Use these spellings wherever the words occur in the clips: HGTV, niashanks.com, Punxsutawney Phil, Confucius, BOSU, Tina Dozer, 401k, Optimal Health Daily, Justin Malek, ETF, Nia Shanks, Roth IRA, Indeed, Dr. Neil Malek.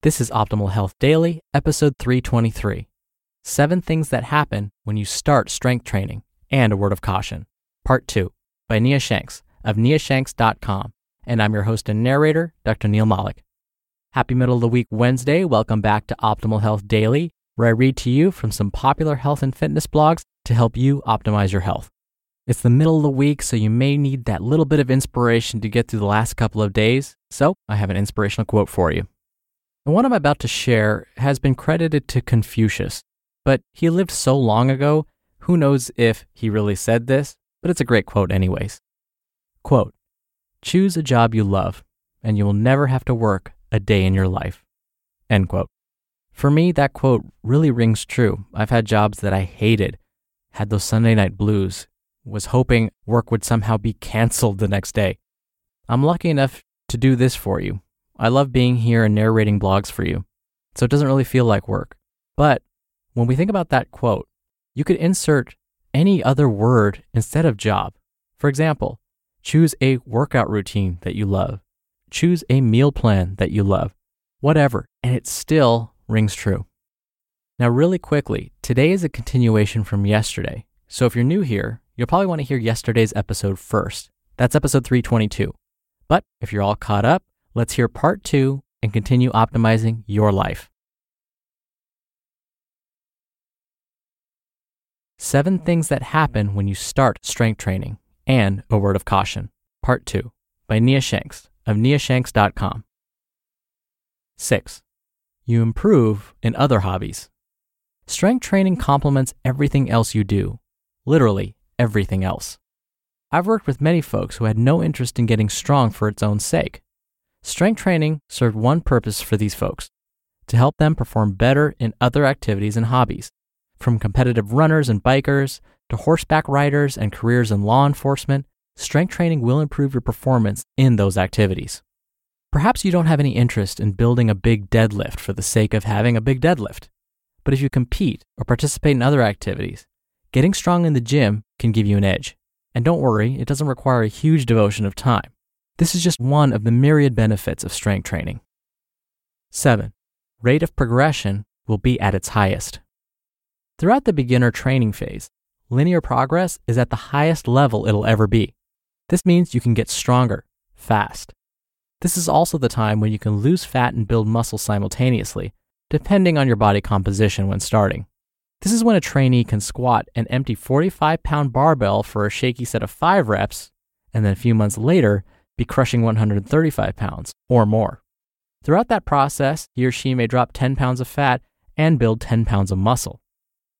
This is Optimal Health Daily, episode 323. 7 Things That Happen When You Start Strength Training, and a Word of Caution, Part 2, by Nia Shanks of niashanks.com. And I'm your host and narrator, Dr. Neil Malek. Happy middle of the week Wednesday. Welcome back to Optimal Health Daily, where I read to you from some popular health and fitness blogs to help you optimize your health. It's the middle of the week, so you may need that little bit of inspiration to get through the last couple of days. So I have an inspirational quote for you. The one I'm about to share has been credited to Confucius, but he lived so long ago, who knows if he really said this, but it's a great quote anyways. Quote, "Choose a job you love, and you will never have to work a day in your life." End quote. For me, that quote really rings true. I've had jobs that I hated, had those Sunday night blues, was hoping work would somehow be canceled the next day. I'm lucky enough to do this for you. I love being here and narrating blogs for you, so it doesn't really feel like work. But when we think about that quote, you could insert any other word instead of job. For example, choose a workout routine that you love. Choose a meal plan that you love. Whatever, and it still rings true. Now really quickly, today is a continuation from yesterday. So if you're new here, you'll probably want to hear yesterday's episode first. That's episode 322. But if you're all caught up, let's hear part 2 and continue optimizing your life. 7 Things That Happen When You Start Strength Training, and a Word of Caution, Part 2, by Nia Shanks of niashanks.com. 6. You improve in other hobbies. Strength training complements everything else you do, literally everything else. I've worked with many folks who had no interest in getting strong for its own sake. Strength training served one purpose for these folks, to help them perform better in other activities and hobbies, from competitive runners and bikers to horseback riders and careers in law enforcement. Strength training will improve your performance in those activities. Perhaps you don't have any interest in building a big deadlift for the sake of having a big deadlift, but if you compete or participate in other activities, getting strong in the gym can give you an edge. And don't worry, it doesn't require a huge devotion of time. This is just one of the myriad benefits of strength training. 7. Rate of progression will be at its highest. Throughout the beginner training phase, linear progress is at the highest level it'll ever be. This means you can get stronger, fast. This is also the time when you can lose fat and build muscle simultaneously, depending on your body composition when starting. This is when a trainee can squat an empty 45-pound barbell for a shaky set of 5 reps, and then a few months later, be crushing 135 pounds or more. Throughout that process, he or she may drop 10 pounds of fat and build 10 pounds of muscle.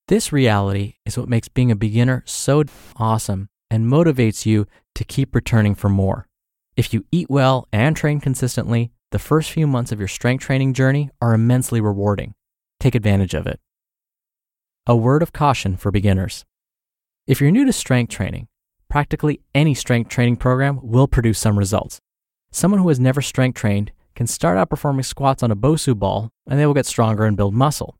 This reality is what makes being a beginner so awesome and motivates you to keep returning for more. If you eat well and train consistently, the first few months of your strength training journey are immensely rewarding. Take advantage of it. A word of caution for beginners. If you're new to strength training, practically any strength training program will produce some results. Someone who has never strength trained can start out performing squats on a BOSU ball, and they will get stronger and build muscle.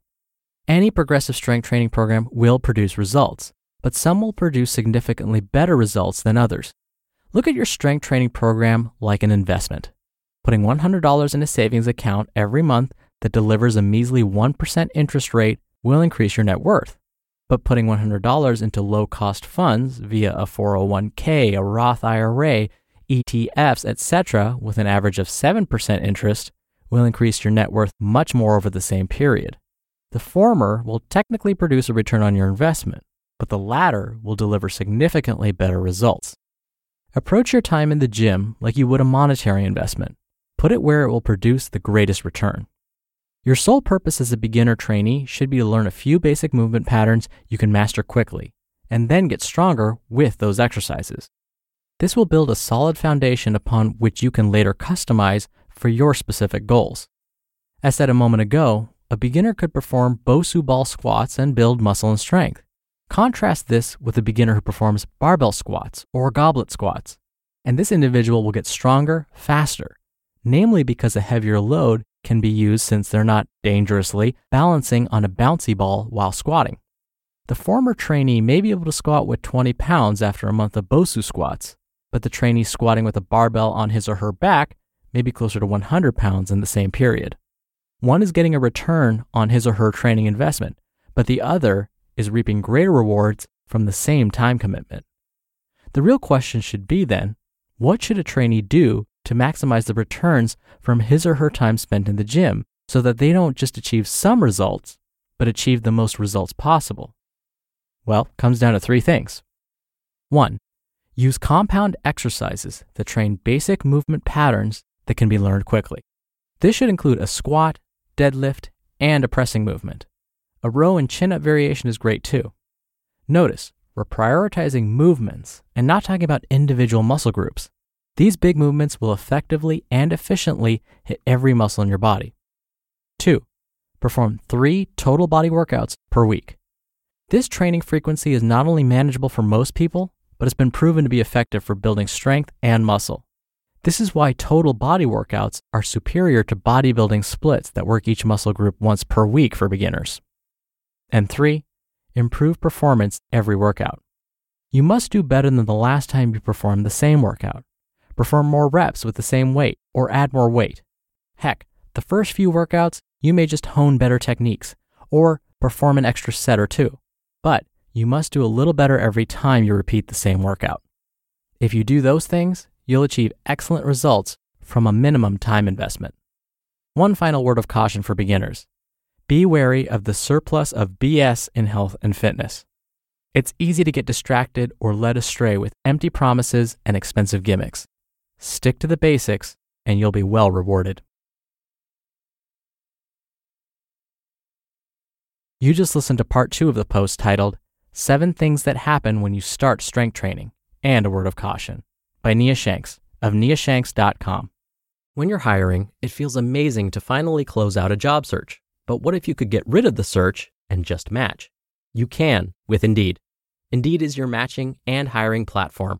Any progressive strength training program will produce results, but some will produce significantly better results than others. Look at your strength training program like an investment. Putting $100 in a savings account every month that delivers a measly 1% interest rate will increase your net worth. But putting $100 into low-cost funds via a 401k, a Roth IRA, ETFs, etc., with an average of 7% interest will increase your net worth much more over the same period. The former will technically produce a return on your investment, but the latter will deliver significantly better results. Approach your time in the gym like you would a monetary investment. Put it where it will produce the greatest return. Your sole purpose as a beginner trainee should be to learn a few basic movement patterns you can master quickly, and then get stronger with those exercises. This will build a solid foundation upon which you can later customize for your specific goals. As said a moment ago, a beginner could perform BOSU ball squats and build muscle and strength. Contrast this with a beginner who performs barbell squats or goblet squats, and this individual will get stronger faster, namely because a heavier load can be used since they're not dangerously balancing on a bouncy ball while squatting. The former trainee may be able to squat with 20 pounds after a month of BOSU squats, but the trainee squatting with a barbell on his or her back may be closer to 100 pounds in the same period. One is getting a return on his or her training investment, but the other is reaping greater rewards from the same time commitment. The real question should be then, what should a trainee do to maximize the returns from his or her time spent in the gym so that they don't just achieve some results, but achieve the most results possible? Well, it comes down to three things. 1. Use compound exercises that train basic movement patterns that can be learned quickly. This should include a squat, deadlift, and a pressing movement. A row and chin-up variation is great too. Notice, we're prioritizing movements and not talking about individual muscle groups. These big movements will effectively and efficiently hit every muscle in your body. 2. Perform 3 total body workouts per week. This training frequency is not only manageable for most people, but it's been proven to be effective for building strength and muscle. This is why total body workouts are superior to bodybuilding splits that work each muscle group once per week for beginners. And 3, improve performance every workout. You must do better than the last time you performed the same workout. Perform more reps with the same weight or add more weight. Heck, the first few workouts, you may just hone better techniques or perform an extra set or two. But you must do a little better every time you repeat the same workout. If you do those things, you'll achieve excellent results from a minimum time investment. One final word of caution for beginners. Be wary of the surplus of BS in health and fitness. It's easy to get distracted or led astray with empty promises and expensive gimmicks. Stick to the basics and you'll be well rewarded. You just listened to part 2 of the post titled 7 Things That Happen When You Start Strength Training, and a Word of Caution by Nia Shanks of niashanks.com. When you're hiring, it feels amazing to finally close out a job search. But what if you could get rid of the search and just match? You can with Indeed. Indeed is your matching and hiring platform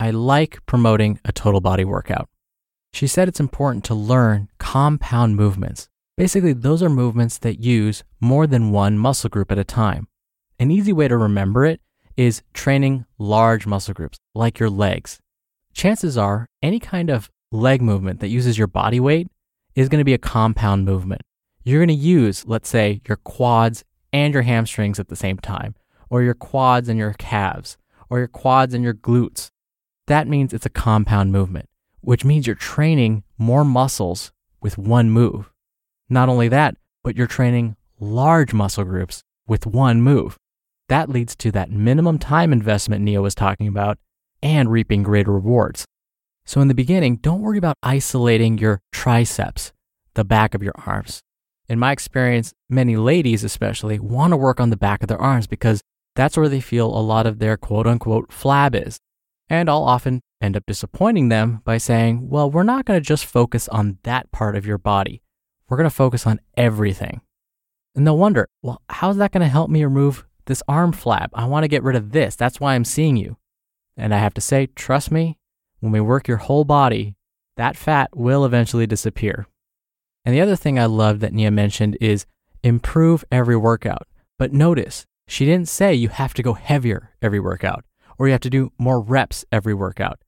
I like promoting a total body workout. She said it's important to learn compound movements. Basically, those are movements that use more than one muscle group at a time. An easy way to remember it is training large muscle groups, like your legs. Chances are, any kind of leg movement that uses your body weight is going to be a compound movement. You're going to use, let's say, your quads and your hamstrings at the same time, or your quads and your calves, or your quads and your glutes. That means it's a compound movement, which means you're training more muscles with one move. Not only that, but you're training large muscle groups with one move. That leads to that minimum time investment Nia was talking about and reaping greater rewards. So in the beginning, don't worry about isolating your triceps, the back of your arms. In my experience, many ladies especially want to work on the back of their arms because that's where they feel a lot of their quote-unquote flab is. And I'll often end up disappointing them by saying, well, we're not going to just focus on that part of your body. We're going to focus on everything. And they'll wonder, well, how's that going to help me remove this arm flab? I want to get rid of this. That's why I'm seeing you. And I have to say, trust me, when we work your whole body, that fat will eventually disappear. And the other thing I love that Nia mentioned is improve every workout. But notice, she didn't say you have to go heavier every workout or you have to do more reps every workout.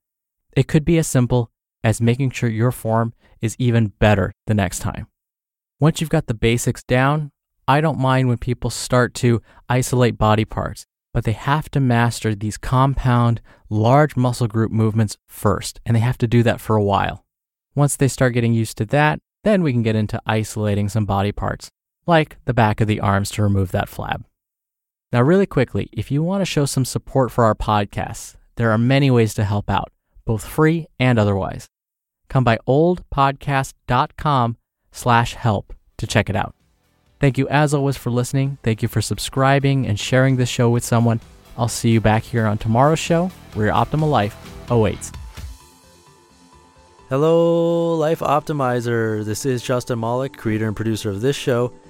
It could be as simple as making sure your form is even better the next time. Once you've got the basics down, I don't mind when people start to isolate body parts, but they have to master these compound, large muscle group movements first, and they have to do that for a while. Once they start getting used to that, then we can get into isolating some body parts, like the back of the arms to remove that flab. Now, really quickly, if you want to show some support for our podcasts, there are many ways to help out, both free and otherwise. Come by oldpodcast.com/help to check it out. Thank you as always for listening. Thank you for subscribing and sharing this show with someone. I'll see you back here on tomorrow's show where your optimal life awaits. Hello, Life Optimizer. This is Justin Malek, creator and producer of this show